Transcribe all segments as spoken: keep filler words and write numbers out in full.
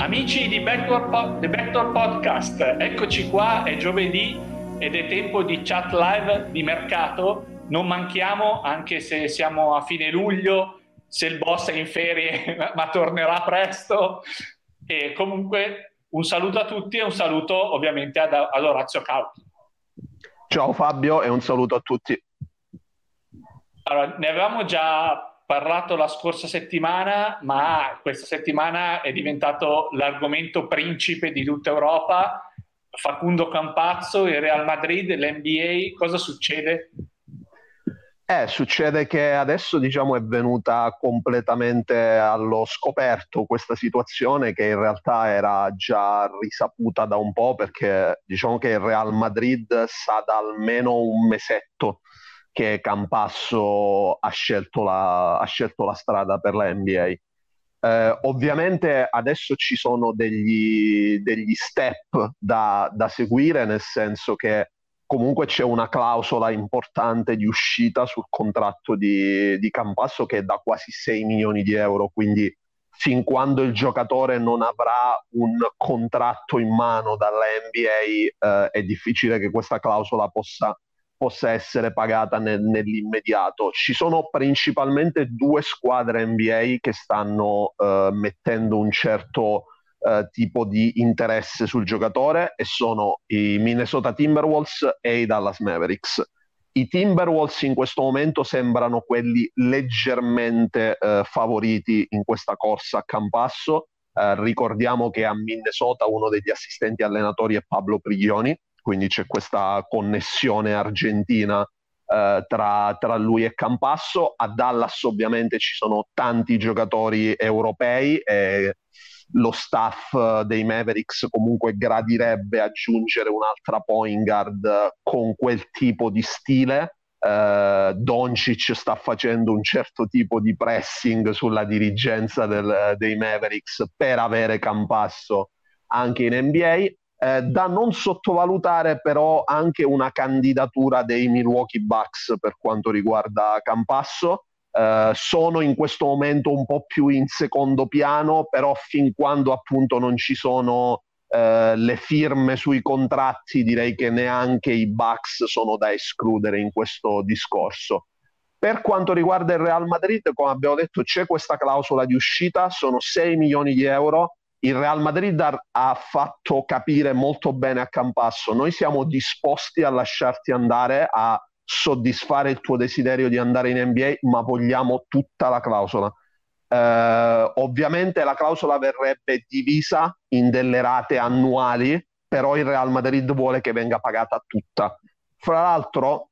Amici di Backdoor, po- The Backdoor Podcast, eccoci qua, è giovedì ed è tempo di chat live di mercato. Non manchiamo, anche se siamo a fine luglio, se il boss è in ferie ma tornerà presto. E comunque un saluto a tutti e un saluto ovviamente ad, ad Orazio Cauti. Ciao Fabio e un saluto a tutti. Allora, ne avevamo già parlato la scorsa settimana, ma questa settimana è diventato l'argomento principe di tutta Europa. Facundo Campazzo, il Real Madrid, l'N B A, cosa succede? Eh, succede che adesso diciamo è venuta completamente allo scoperto questa situazione, che in realtà era già risaputa da un po', perché diciamo che il Real Madrid sa da almeno un mesetto che Campazzo ha scelto la, ha scelto la strada per la N B A. Eh, ovviamente adesso ci sono degli, degli step da, da seguire, nel senso che comunque c'è una clausola importante di uscita sul contratto di, di Campazzo, che è da quasi sei milioni di euro, quindi fin quando il giocatore non avrà un contratto in mano dalla N B A eh, è difficile che questa clausola possa possa essere pagata nel, nell'immediato. Ci sono principalmente due squadre N B A che stanno eh, mettendo un certo eh, tipo di interesse sul giocatore, e sono i Minnesota Timberwolves e i Dallas Mavericks. I Timberwolves in questo momento sembrano quelli leggermente eh, favoriti in questa corsa a Campazzo. Eh, ricordiamo che a Minnesota uno degli assistenti allenatori è Pablo Prigioni, quindi c'è questa connessione argentina eh, tra, tra lui e Campazzo. A Dallas ovviamente ci sono tanti giocatori europei e lo staff dei Mavericks comunque gradirebbe aggiungere un'altra point guard con quel tipo di stile. Eh, Doncic sta facendo un certo tipo di pressing sulla dirigenza del, dei Mavericks per avere Campazzo anche in N B A. Eh, da non sottovalutare però anche una candidatura dei Milwaukee Bucks per quanto riguarda Campazzo. Eh, sono in questo momento un po' più in secondo piano, però fin quando appunto non ci sono eh, le firme sui contratti, direi che neanche i Bucks sono da escludere in questo discorso. Per quanto riguarda il Real Madrid, come abbiamo detto, c'è questa clausola di uscita, sono sei milioni di euro. Il Real Madrid ha fatto capire molto bene a Campazzo: noi siamo disposti a lasciarti andare, a soddisfare il tuo desiderio di andare in N B A, ma vogliamo tutta la clausola. Eh, ovviamente la clausola verrebbe divisa in delle rate annuali, però il Real Madrid vuole che venga pagata tutta. Fra l'altro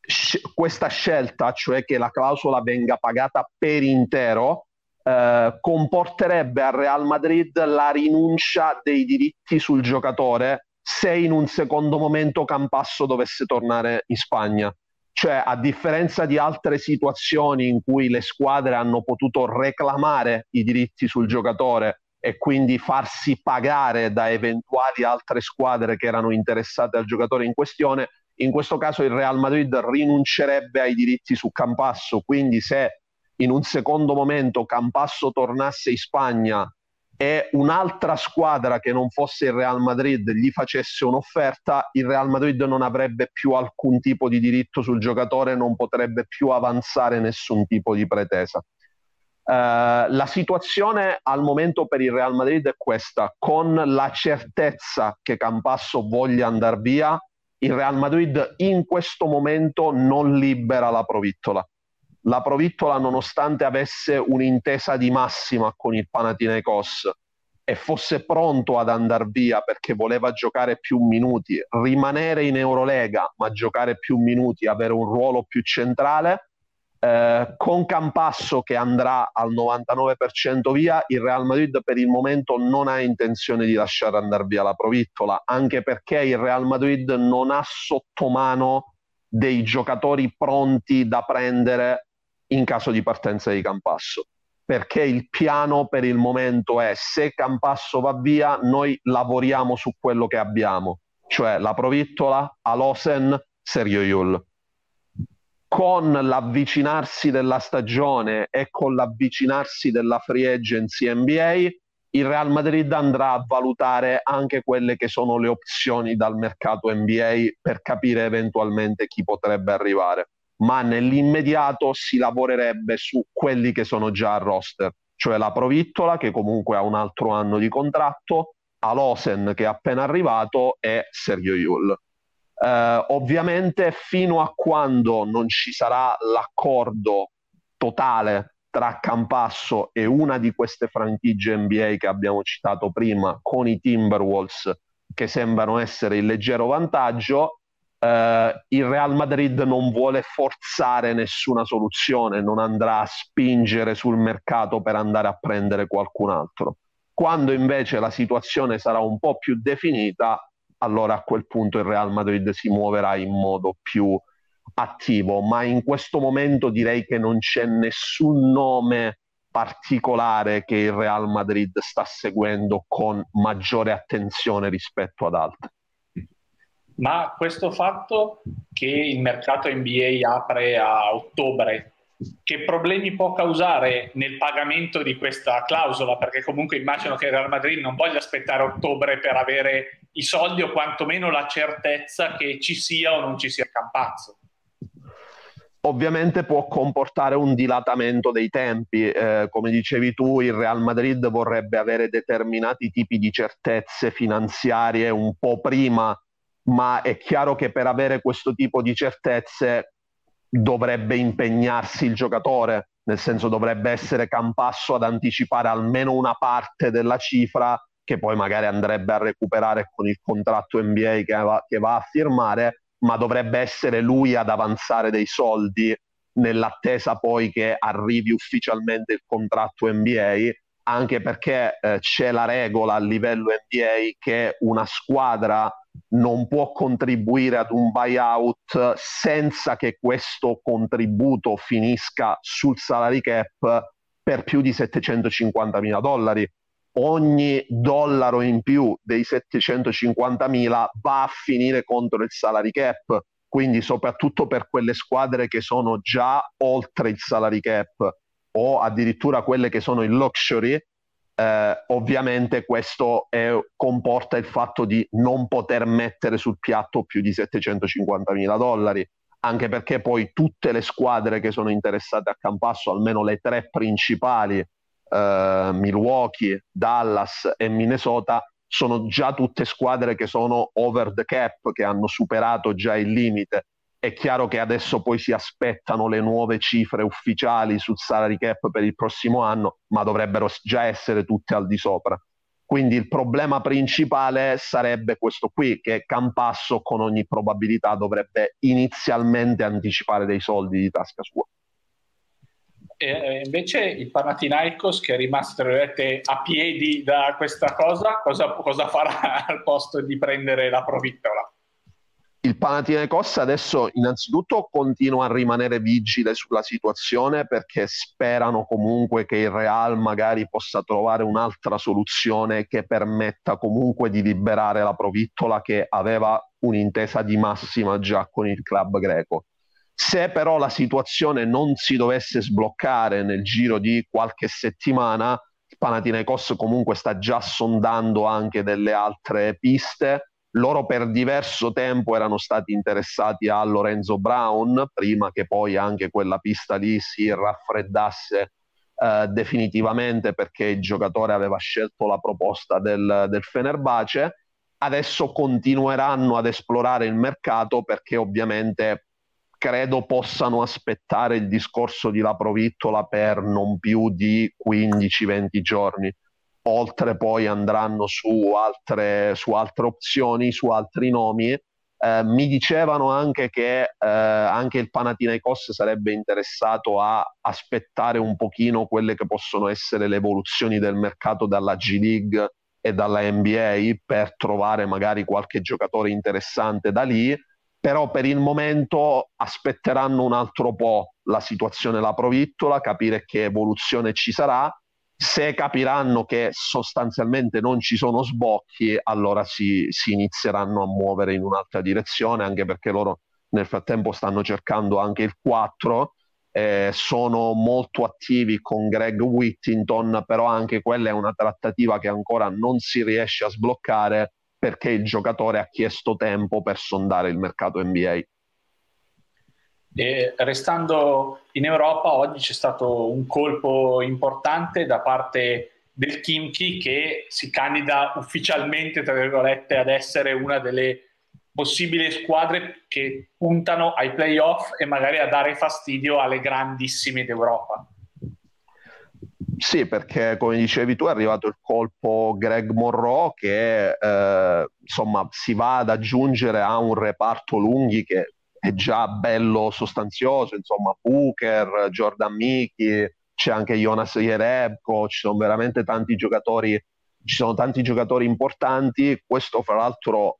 sc- questa scelta, cioè che la clausola venga pagata per intero, Uh, comporterebbe al Real Madrid la rinuncia dei diritti sul giocatore se in un secondo momento Campazzo dovesse tornare in Spagna. Cioè, a differenza di altre situazioni in cui le squadre hanno potuto reclamare i diritti sul giocatore e quindi farsi pagare da eventuali altre squadre che erano interessate al giocatore in questione, in questo caso il Real Madrid rinuncerebbe ai diritti su Campazzo. Quindi se in un secondo momento Campazzo tornasse in Spagna e un'altra squadra che non fosse il Real Madrid gli facesse un'offerta, il Real Madrid non avrebbe più alcun tipo di diritto sul giocatore, non potrebbe più avanzare nessun tipo di pretesa. Uh, la situazione al momento per il Real Madrid è questa: con la certezza che Campazzo voglia andare via, il Real Madrid in questo momento non libera La Provittola. La Provittola, nonostante avesse un'intesa di massima con il Panathinaikos e fosse pronto ad andar via perché voleva giocare più minuti, rimanere in Eurolega ma giocare più minuti, avere un ruolo più centrale, eh, con Campazzo che andrà al novantanove per cento via, il Real Madrid per il momento non ha intenzione di lasciare andare via La Provittola, anche perché il Real Madrid non ha sotto mano dei giocatori pronti da prendere in caso di partenza di Campazzo, perché il piano per il momento è: se Campazzo va via noi lavoriamo su quello che abbiamo, cioè La Provittola, Alosen, Serioiul. Con l'avvicinarsi della stagione e con l'avvicinarsi della free agency N B A, il Real Madrid andrà a valutare anche quelle che sono le opzioni dal mercato N B A per capire eventualmente chi potrebbe arrivare, ma nell'immediato si lavorerebbe su quelli che sono già al roster, cioè La Provittola, che comunque ha un altro anno di contratto, Alosen, che è appena arrivato, e Serioiul. Eh, ovviamente fino a quando non ci sarà l'accordo totale tra Campazzo e una di queste franchigie N B A che abbiamo citato prima, con i Timberwolves che sembrano essere in leggero vantaggio, Uh, il Real Madrid non vuole forzare nessuna soluzione, non andrà a spingere sul mercato per andare a prendere qualcun altro. Quando invece la situazione sarà un po' più definita, allora a quel punto il Real Madrid si muoverà in modo più attivo, ma in questo momento direi che non c'è nessun nome particolare che il Real Madrid sta seguendo con maggiore attenzione rispetto ad altri. Ma questo fatto che il mercato N B A apre a ottobre, che problemi può causare nel pagamento di questa clausola? Perché comunque immagino che il Real Madrid non voglia aspettare ottobre per avere i soldi, o quantomeno la certezza che ci sia o non ci sia Campazzo. Ovviamente può comportare un dilatamento dei tempi, eh, come dicevi tu il Real Madrid vorrebbe avere determinati tipi di certezze finanziarie un po' prima, ma è chiaro che per avere questo tipo di certezze dovrebbe impegnarsi il giocatore, nel senso dovrebbe essere Campazzo ad anticipare almeno una parte della cifra che poi magari andrebbe a recuperare con il contratto N B A che va, che va a firmare, ma dovrebbe essere lui ad avanzare dei soldi nell'attesa poi che arrivi ufficialmente il contratto N B A, anche perché eh, c'è la regola a livello N B A che una squadra non può contribuire ad un buyout senza che questo contributo finisca sul salary cap per più di settecentocinquantamila dollari. Ogni dollaro in più dei settecentocinquantamila va a finire contro il salary cap, quindi soprattutto per quelle squadre che sono già oltre il salary cap o addirittura quelle che sono in luxury. Eh, ovviamente questo è, comporta il fatto di non poter mettere sul piatto più di settecentocinquantamila dollari, anche perché poi tutte le squadre che sono interessate a Campazzo, almeno le tre principali, eh, Milwaukee, Dallas e Minnesota, sono già tutte squadre che sono over the cap, che hanno superato già il limite. È chiaro che adesso poi si aspettano le nuove cifre ufficiali sul salary cap per il prossimo anno, ma dovrebbero già essere tutte al di sopra. Quindi il problema principale sarebbe questo qui, che Campazzo con ogni probabilità dovrebbe inizialmente anticipare dei soldi di tasca sua. E invece il Panathinaikos, che è rimasto a piedi da questa cosa, cosa, cosa farà al posto di prendere La Provittola? Il Panathinaikos adesso innanzitutto continua a rimanere vigile sulla situazione, perché sperano comunque che il Real magari possa trovare un'altra soluzione che permetta comunque di liberare La Provittola, che aveva un'intesa di massima già con il club greco. Se però la situazione non si dovesse sbloccare nel giro di qualche settimana, Panathinaikos comunque sta già sondando anche delle altre piste. Loro per diverso tempo erano stati interessati a Lorenzo Brown, prima che poi anche quella pista lì si raffreddasse eh, definitivamente, perché il giocatore aveva scelto la proposta del, del Fenerbahce. Adesso continueranno ad esplorare il mercato, perché ovviamente credo possano aspettare il discorso di La Provittola per non più di quindici venti giorni. Oltre poi andranno su altre, su altre opzioni, su altri nomi. Eh, mi dicevano anche che eh, anche il Panathinaikos sarebbe interessato a aspettare un pochino quelle che possono essere le evoluzioni del mercato dalla G League e dalla N B A, per trovare magari qualche giocatore interessante da lì. Però per il momento aspetteranno un altro po' la situazione La Provittola, capire che evoluzione ci sarà. Se capiranno che sostanzialmente non ci sono sbocchi, allora si, si inizieranno a muovere in un'altra direzione, anche perché loro nel frattempo stanno cercando anche il quattro, eh, sono molto attivi con Greg Whittington, però anche quella è una trattativa che ancora non si riesce a sbloccare, perché il giocatore ha chiesto tempo per sondare il mercato N B A. E restando in Europa, oggi c'è stato un colpo importante da parte del Kimchi, che si candida ufficialmente, tra virgolette, ad essere una delle possibili squadre che puntano ai playoff e magari a dare fastidio alle grandissime d'Europa. Sì, perché come dicevi tu è arrivato il colpo Greg Monroe, che eh, insomma si va ad aggiungere a un reparto lunghi che è già bello sostanzioso, insomma Booker, Jordan Mickey, c'è anche Jonas Jerebko, ci sono veramente tanti giocatori, ci sono tanti giocatori importanti. Questo fra l'altro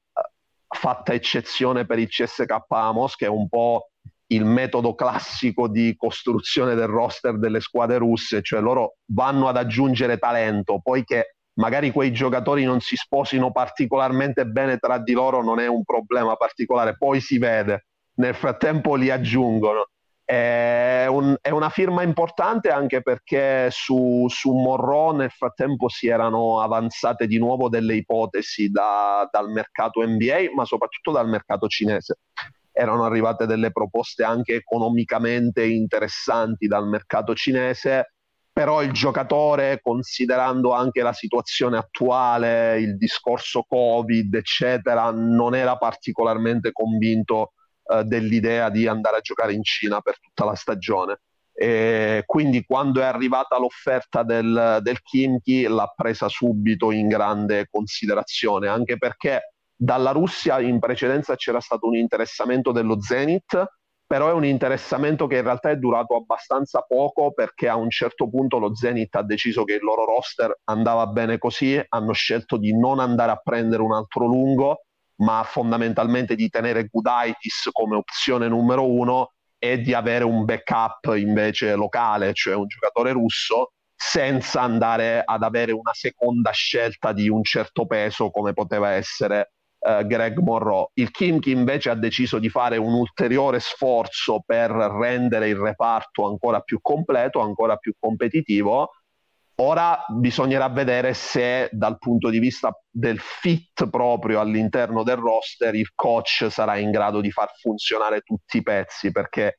fatta eccezione per il C S K Amos, che è un po' il metodo classico di costruzione del roster delle squadre russe, cioè loro vanno ad aggiungere talento, poiché magari quei giocatori non si sposino particolarmente bene tra di loro, non è un problema particolare, poi si vede. Nel frattempo li aggiungono. È, un, è una firma importante, anche perché su, su Monroe nel frattempo si erano avanzate di nuovo delle ipotesi da, dal mercato N B A, ma soprattutto dal mercato cinese. Erano arrivate delle proposte anche economicamente interessanti dal mercato cinese, però il giocatore, considerando anche la situazione attuale, il discorso Covid, eccetera, non era particolarmente convinto dell'idea di andare a giocare in Cina per tutta la stagione, e quindi quando è arrivata l'offerta del, del Kimchi l'ha presa subito in grande considerazione, anche perché dalla Russia in precedenza c'era stato un interessamento dello Zenit, però è un interessamento che in realtà è durato abbastanza poco, perché a un certo punto lo Zenit ha deciso che il loro roster andava bene così, hanno scelto di non andare a prendere un altro lungo, ma fondamentalmente di tenere Gudaitis come opzione numero uno e di avere un backup invece locale, cioè un giocatore russo, senza andare ad avere una seconda scelta di un certo peso come poteva essere eh, Greg Monroe. Il Kimchi invece ha deciso di fare un ulteriore sforzo per rendere il reparto ancora più completo, ancora più competitivo. Ora bisognerà vedere se dal punto di vista del fit proprio all'interno del roster il coach sarà in grado di far funzionare tutti i pezzi, perché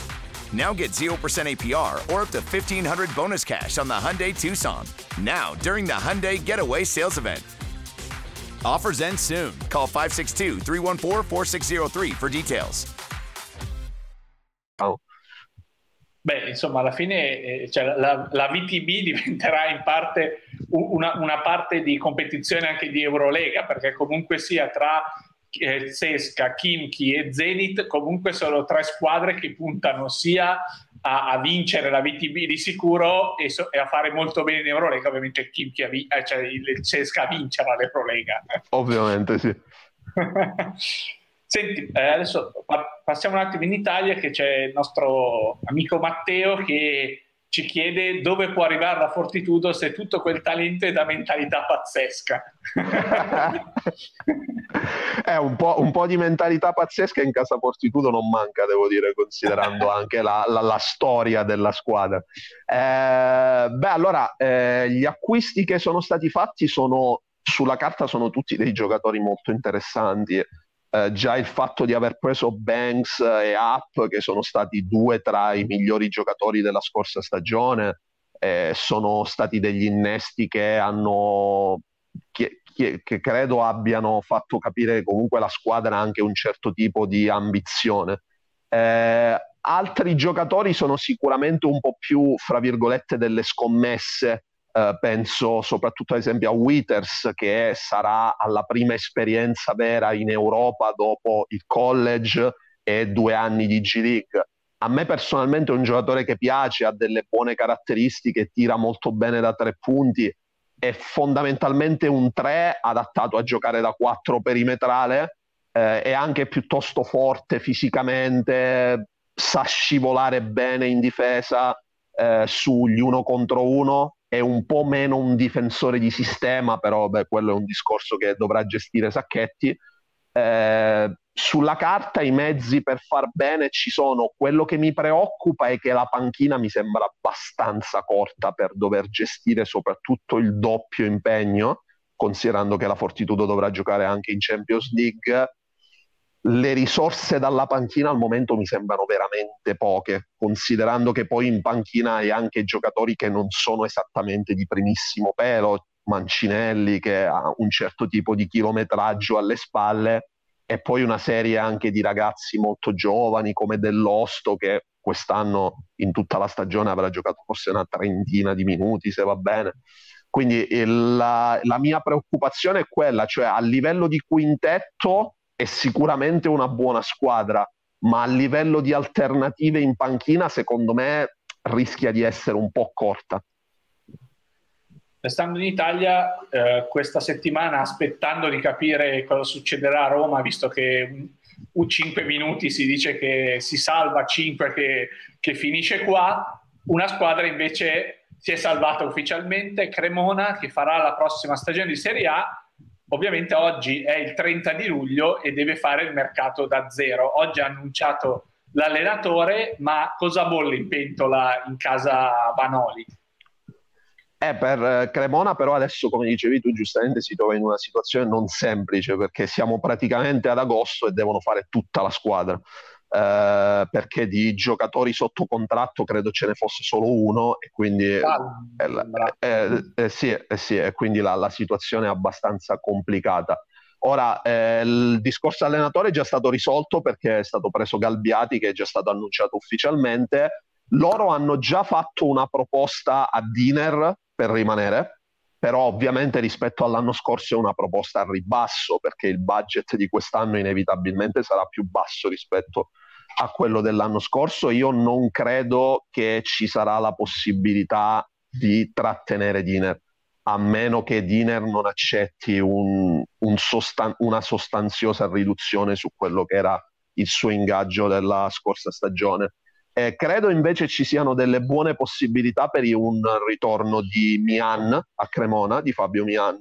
Now get zero percent A P R or up to fifteen hundred dollars bonus cash on the Hyundai Tucson. Now, during the Hyundai Getaway Sales Event. Offers end soon. Call five six two, three one four, four six zero three for details. Oh. Beh, insomma, alla fine eh, cioè, la, la V T B diventerà in parte una, una parte di competizione anche di Eurolega, perché comunque sia tra eh, Cesca, Kimchi e Zenit comunque sono tre squadre che puntano sia a, a vincere la V T B di sicuro e, so, e a fare molto bene in Eurolega, ovviamente Kimchi a vi- eh, cioè, il Cesca vincerà l'Eurolega. Ovviamente sì. Senti, eh, adesso passiamo un attimo in Italia, che c'è il nostro amico Matteo che ci chiede dove può arrivare la Fortitudo se tutto quel talento è da mentalità pazzesca. eh, un, po', un po' di mentalità pazzesca in casa Fortitudo non manca, devo dire, considerando anche la, la, la storia della squadra. Eh, beh, allora, eh, gli acquisti che sono stati fatti sono, sulla carta sono tutti dei giocatori molto interessanti. Eh, già il fatto di aver preso Banks e App, che sono stati due tra i migliori giocatori della scorsa stagione, eh, sono stati degli innesti che hanno che, che, che credo abbiano fatto capire che comunque la squadra ha anche un certo tipo di ambizione. Eh, altri giocatori sono sicuramente un po' più, fra virgolette, delle scommesse. Uh, penso soprattutto ad esempio a Withers, che sarà alla prima esperienza vera in Europa dopo il college e due anni di G League. A me personalmente è un giocatore che piace, ha delle buone caratteristiche, tira molto bene da tre punti, è fondamentalmente un tre adattato a giocare da quattro perimetrale, eh, è anche piuttosto forte fisicamente, sa scivolare bene in difesa, eh, sugli uno contro uno. È un po' meno un difensore di sistema, però beh, quello è un discorso che dovrà gestire Sacchetti. Eh, sulla carta i mezzi per far bene ci sono. Quello che mi preoccupa è che la panchina mi sembra abbastanza corta per dover gestire soprattutto il doppio impegno, considerando che la Fortitudo dovrà giocare anche in Champions League. Le risorse dalla panchina al momento mi sembrano veramente poche, considerando che poi in panchina hai anche giocatori che non sono esattamente di primissimo pelo, Mancinelli che ha un certo tipo di chilometraggio alle spalle, e poi una serie anche di ragazzi molto giovani come Dell'Osto, che quest'anno in tutta la stagione avrà giocato forse una trentina di minuti, se va bene. Quindi il, la, la mia preoccupazione è quella, cioè a livello di quintetto è sicuramente una buona squadra, ma a livello di alternative in panchina, secondo me, rischia di essere un po' corta. Restando in Italia, eh, questa settimana, aspettando di capire cosa succederà a Roma, visto che u cinque minuti si dice che si salva, cinque che, che finisce qua, una squadra invece si è salvata ufficialmente, Cremona, che farà la prossima stagione di Serie A. Ovviamente oggi è il trenta di luglio e deve fare il mercato da zero. Oggi ha annunciato l'allenatore, ma cosa bolle in pentola in casa Vanoli? Eh, per Cremona però adesso, come dicevi tu giustamente, si trova in una situazione non semplice, perché siamo praticamente ad agosto e devono fare tutta la squadra, eh, perché di giocatori sotto contratto credo ce ne fosse solo uno, e quindi ah, eh, eh, eh, sì, eh, sì, e quindi la, la situazione è abbastanza complicata. Ora, eh, il discorso allenatore è già stato risolto, perché è stato preso Galbiati, che è già stato annunciato ufficialmente. Loro hanno già fatto una proposta a Diner per rimanere, però ovviamente rispetto all'anno scorso è una proposta a ribasso, perché il budget di quest'anno inevitabilmente sarà più basso rispetto a quello dell'anno scorso. Io non credo che ci sarà la possibilità di trattenere Diner, a meno che Diner non accetti un, un sostan- una sostanziosa riduzione su quello che era il suo ingaggio della scorsa stagione. Eh, credo invece ci siano delle buone possibilità per un ritorno di Mian a Cremona, di Fabio Mian.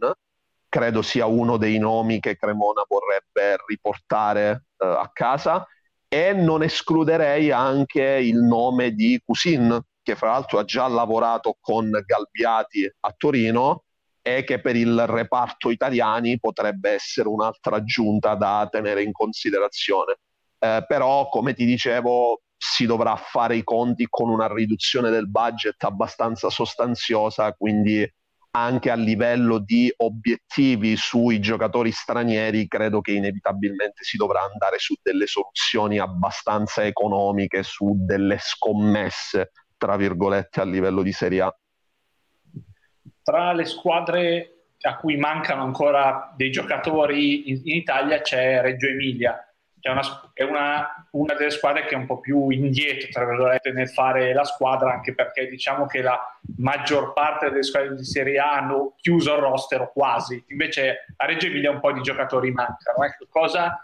Credo sia uno dei nomi che Cremona vorrebbe riportare eh, a casa, e non escluderei anche il nome di Cusin, che fra l'altro ha già lavorato con Galbiati a Torino e che per il reparto italiani potrebbe essere un'altra aggiunta da tenere in considerazione. Eh, però, come ti dicevo, si dovrà fare i conti con una riduzione del budget abbastanza sostanziosa, quindi anche a livello di obiettivi sui giocatori stranieri, credo che inevitabilmente si dovrà andare su delle soluzioni abbastanza economiche, su delle scommesse, tra virgolette, a livello di Serie A. Tra le squadre a cui mancano ancora dei giocatori in, in Italia c'è Reggio Emilia, c'è una, è una, una delle squadre che è un po' più indietro, tra virgolette, nel fare la squadra, anche perché diciamo che la maggior parte delle squadre di Serie A hanno chiuso il roster quasi, invece a Reggio Emilia un po' di giocatori mancano. Ecco, cosa,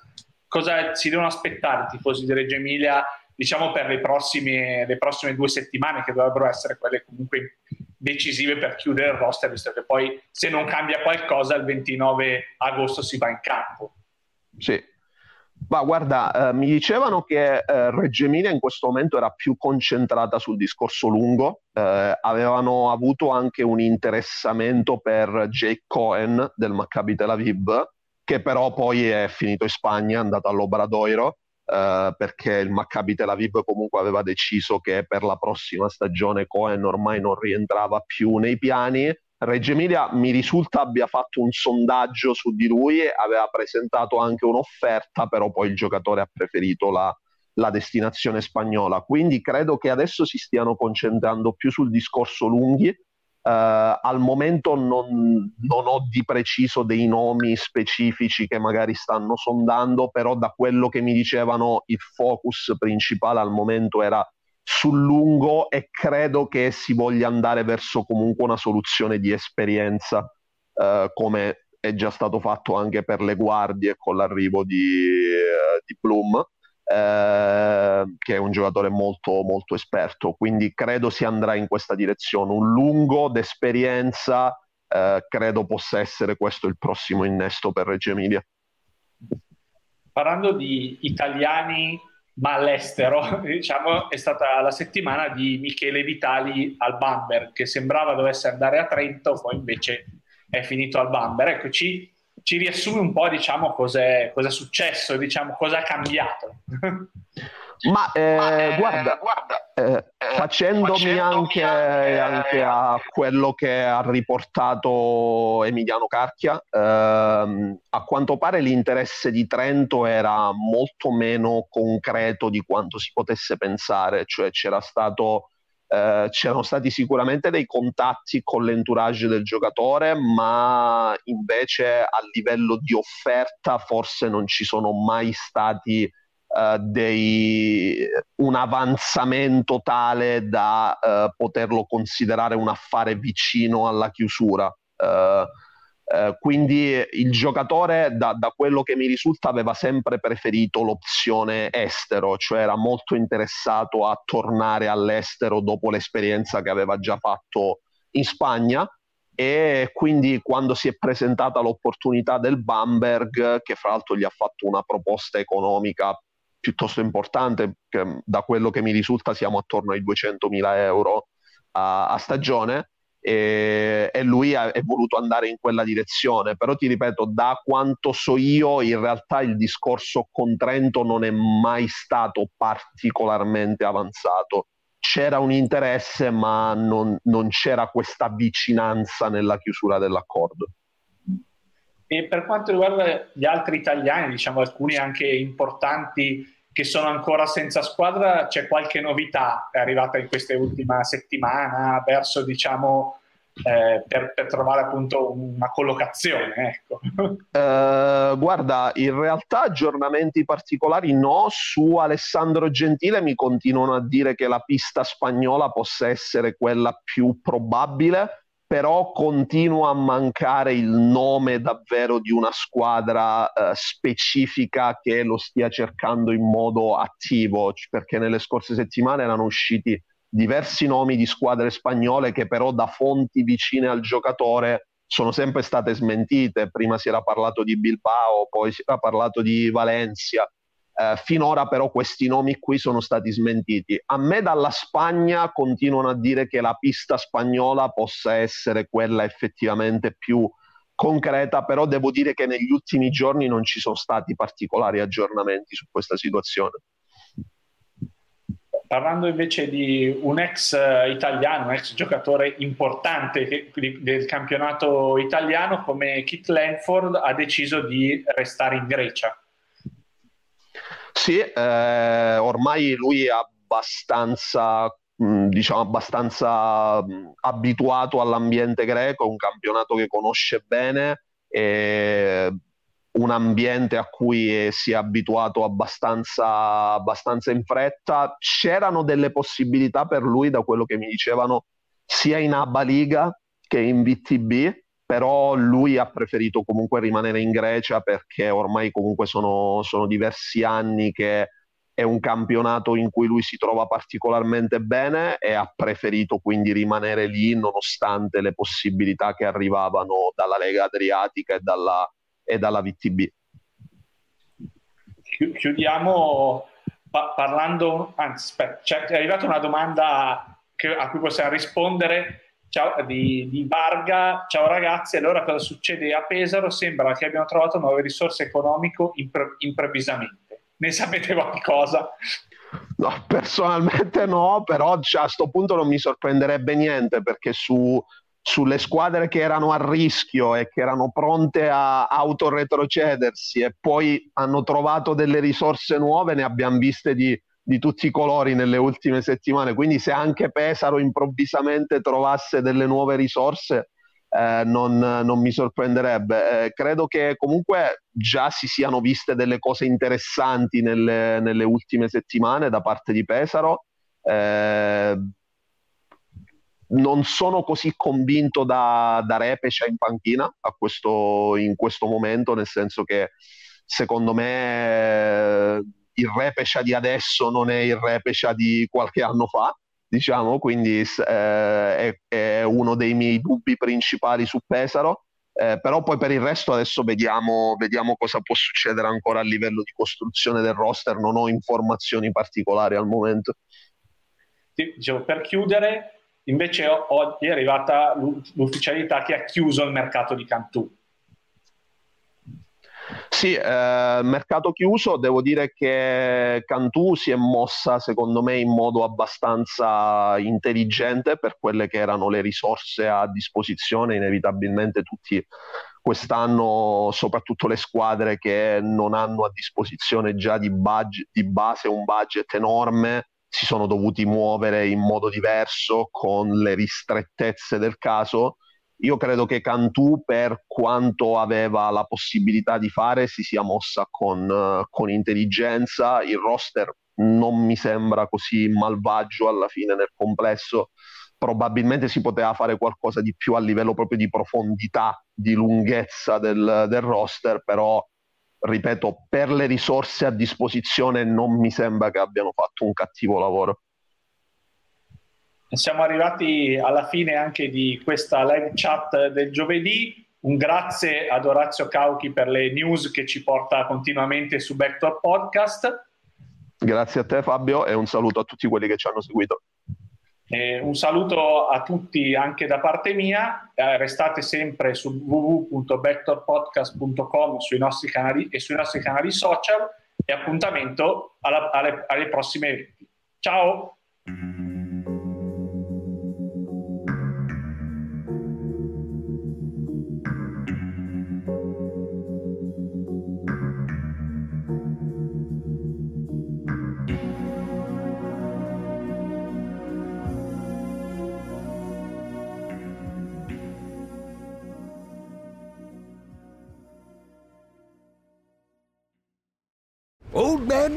cosa si devono aspettare i tifosi di Reggio Emilia, diciamo, per le prossime, le prossime due settimane, che dovrebbero essere quelle comunque decisive per chiudere il roster, visto che poi, se non cambia qualcosa, il ventinove agosto si va in campo? Sì, ma guarda, eh, mi dicevano che eh, Reggio Emilia in questo momento era più concentrata sul discorso lungo, eh, avevano avuto anche un interessamento per Jake Cohen del Maccabi Tel Aviv, che però poi è finito in Spagna, è andato all'Obradoiro, Uh, perché il Maccabi Tel Aviv comunque aveva deciso che per la prossima stagione Cohen ormai non rientrava più nei piani. Reggio Emilia mi risulta abbia fatto un sondaggio su di lui e aveva presentato anche un'offerta, però poi il giocatore ha preferito la, la destinazione spagnola, quindi credo che adesso si stiano concentrando più sul discorso lunghi. Uh, al momento non, non ho di preciso dei nomi specifici che magari stanno sondando, però da quello che mi dicevano il focus principale al momento era sul lungo, e credo che si voglia andare verso comunque una soluzione di esperienza, uh, come è già stato fatto anche per le guardie con l'arrivo di, uh, di Bloom. Eh, che è un giocatore molto molto esperto, quindi credo si andrà in questa direzione, un lungo d'esperienza, eh, credo possa essere questo il prossimo innesto per Reggio Emilia. Parlando di italiani ma all'estero, diciamo, è stata la settimana di Michele Vitali al Bamberg, che sembrava dovesse andare a Trento, poi invece è finito al Bamberg. Eccoci, ci riassumi un po', diciamo, cos'è, cos'è successo, diciamo, cosa ha cambiato. Ma, eh, Ma eh, guarda, guarda eh, facendomi, facendomi anche, anche, anche a quello che ha riportato Emiliano Carchia, ehm, a quanto pare l'interesse di Trento era molto meno concreto di quanto si potesse pensare, cioè c'era stato... Uh, c'erano stati sicuramente dei contatti con l'entourage del giocatore, ma invece a livello di offerta forse non ci sono mai stati uh, dei... un avanzamento tale da uh, poterlo considerare un affare vicino alla chiusura. Uh, Uh, quindi il giocatore, da, da quello che mi risulta, aveva sempre preferito l'opzione estero, cioè era molto interessato a tornare all'estero dopo l'esperienza che aveva già fatto in Spagna, e quindi quando si è presentata l'opportunità del Bamberg, che fra l'altro gli ha fatto una proposta economica piuttosto importante, che, da quello che mi risulta, siamo attorno ai duecentomila euro a, a stagione, e lui è voluto andare in quella direzione. Però ti ripeto, da quanto so io, in realtà il discorso con Trento non è mai stato particolarmente avanzato. C'era un interesse, ma non, non c'era questa vicinanza nella chiusura dell'accordo. E per quanto riguarda gli altri italiani, diciamo alcuni anche importanti che sono ancora senza squadra, c'è qualche novità arrivata in queste ultime settimane verso, diciamo, eh, per, per trovare appunto una collocazione, ecco? Uh, guarda, in realtà aggiornamenti particolari no. Su Alessandro Gentile mi continuano a dire che la pista spagnola possa essere quella più probabile, però continua a mancare il nome davvero di una squadra eh, specifica che lo stia cercando in modo attivo, perché nelle scorse settimane erano usciti diversi nomi di squadre spagnole che però da fonti vicine al giocatore sono sempre state smentite. Prima si era parlato di Bilbao, poi si era parlato di Valencia. Uh, finora però questi nomi qui sono stati smentiti. A me dalla Spagna continuano a dire che la pista spagnola possa essere quella effettivamente più concreta, però devo dire che negli ultimi giorni non ci sono stati particolari aggiornamenti su questa situazione. Parlando invece di un ex italiano, un ex giocatore importante del campionato italiano come Keith Langford, ha deciso di restare in Grecia. Sì, eh, ormai lui è abbastanza, diciamo, abbastanza abituato all'ambiente greco, un campionato che conosce bene, e un ambiente a cui si è abituato abbastanza, abbastanza in fretta. C'erano delle possibilità per lui, da quello che mi dicevano, sia in ABA Liga che in V T B, però lui ha preferito comunque rimanere in Grecia, perché ormai comunque sono, sono diversi anni che è un campionato in cui lui si trova particolarmente bene, e ha preferito quindi rimanere lì nonostante le possibilità che arrivavano dalla Lega Adriatica e dalla e dalla V T B. Chiudiamo pa- parlando, anzi aspetta, cioè, è arrivata una domanda che, a cui possiamo rispondere, ciao, di, di Varga. Ciao ragazzi, allora cosa succede a Pesaro? Sembra che abbiano trovato nuove risorse economiche impre- improvvisamente. Ne sapete qualcosa? No, personalmente no, però cioè, a sto punto non mi sorprenderebbe niente, perché su sulle squadre che erano a rischio e che erano pronte a autoretrocedersi e poi hanno trovato delle risorse nuove, ne abbiamo viste di, di tutti i colori nelle ultime settimane. Quindi se anche Pesaro improvvisamente trovasse delle nuove risorse, eh, non, non mi sorprenderebbe. Eh, credo che comunque già si siano viste delle cose interessanti nelle, nelle ultime settimane da parte di Pesaro. Eh, Non sono così convinto da, da Repeša in panchina a questo, in questo momento, nel senso che secondo me il Repeša di adesso non è il Repeša di qualche anno fa, diciamo, quindi eh, è, è uno dei miei dubbi principali su Pesaro, eh, però poi per il resto adesso vediamo, vediamo cosa può succedere ancora a livello di costruzione del roster, non ho informazioni particolari al momento. Sì, dicevo, per chiudere... Invece oggi è arrivata l'ufficialità che ha chiuso il mercato di Cantù. Sì, eh, mercato chiuso. Devo dire che Cantù si è mossa secondo me in modo abbastanza intelligente per quelle che erano le risorse a disposizione. Inevitabilmente tutti quest'anno, soprattutto le squadre che non hanno a disposizione già di, budget, di base un budget enorme, si sono dovuti muovere in modo diverso con le ristrettezze del caso. Io credo che Cantù, per quanto aveva la possibilità di fare, si sia mossa con, con intelligenza. Il roster non mi sembra così malvagio alla fine nel complesso. Probabilmente si poteva fare qualcosa di più a livello proprio di profondità, di lunghezza del, del roster, però ripeto, per le risorse a disposizione non mi sembra che abbiano fatto un cattivo lavoro. Siamo arrivati alla fine anche di questa live chat del giovedì. Un grazie ad Orazio Cauti per le news che ci porta continuamente su Backdoor Podcast. Grazie a te Fabio, e un saluto a tutti quelli che ci hanno seguito. Eh, un saluto a tutti anche da parte mia, eh, restate sempre su w w w punto backdoor podcast punto com sui nostri canali e sui nostri canali social, e appuntamento alla, alle, alle prossime eventi. Ciao!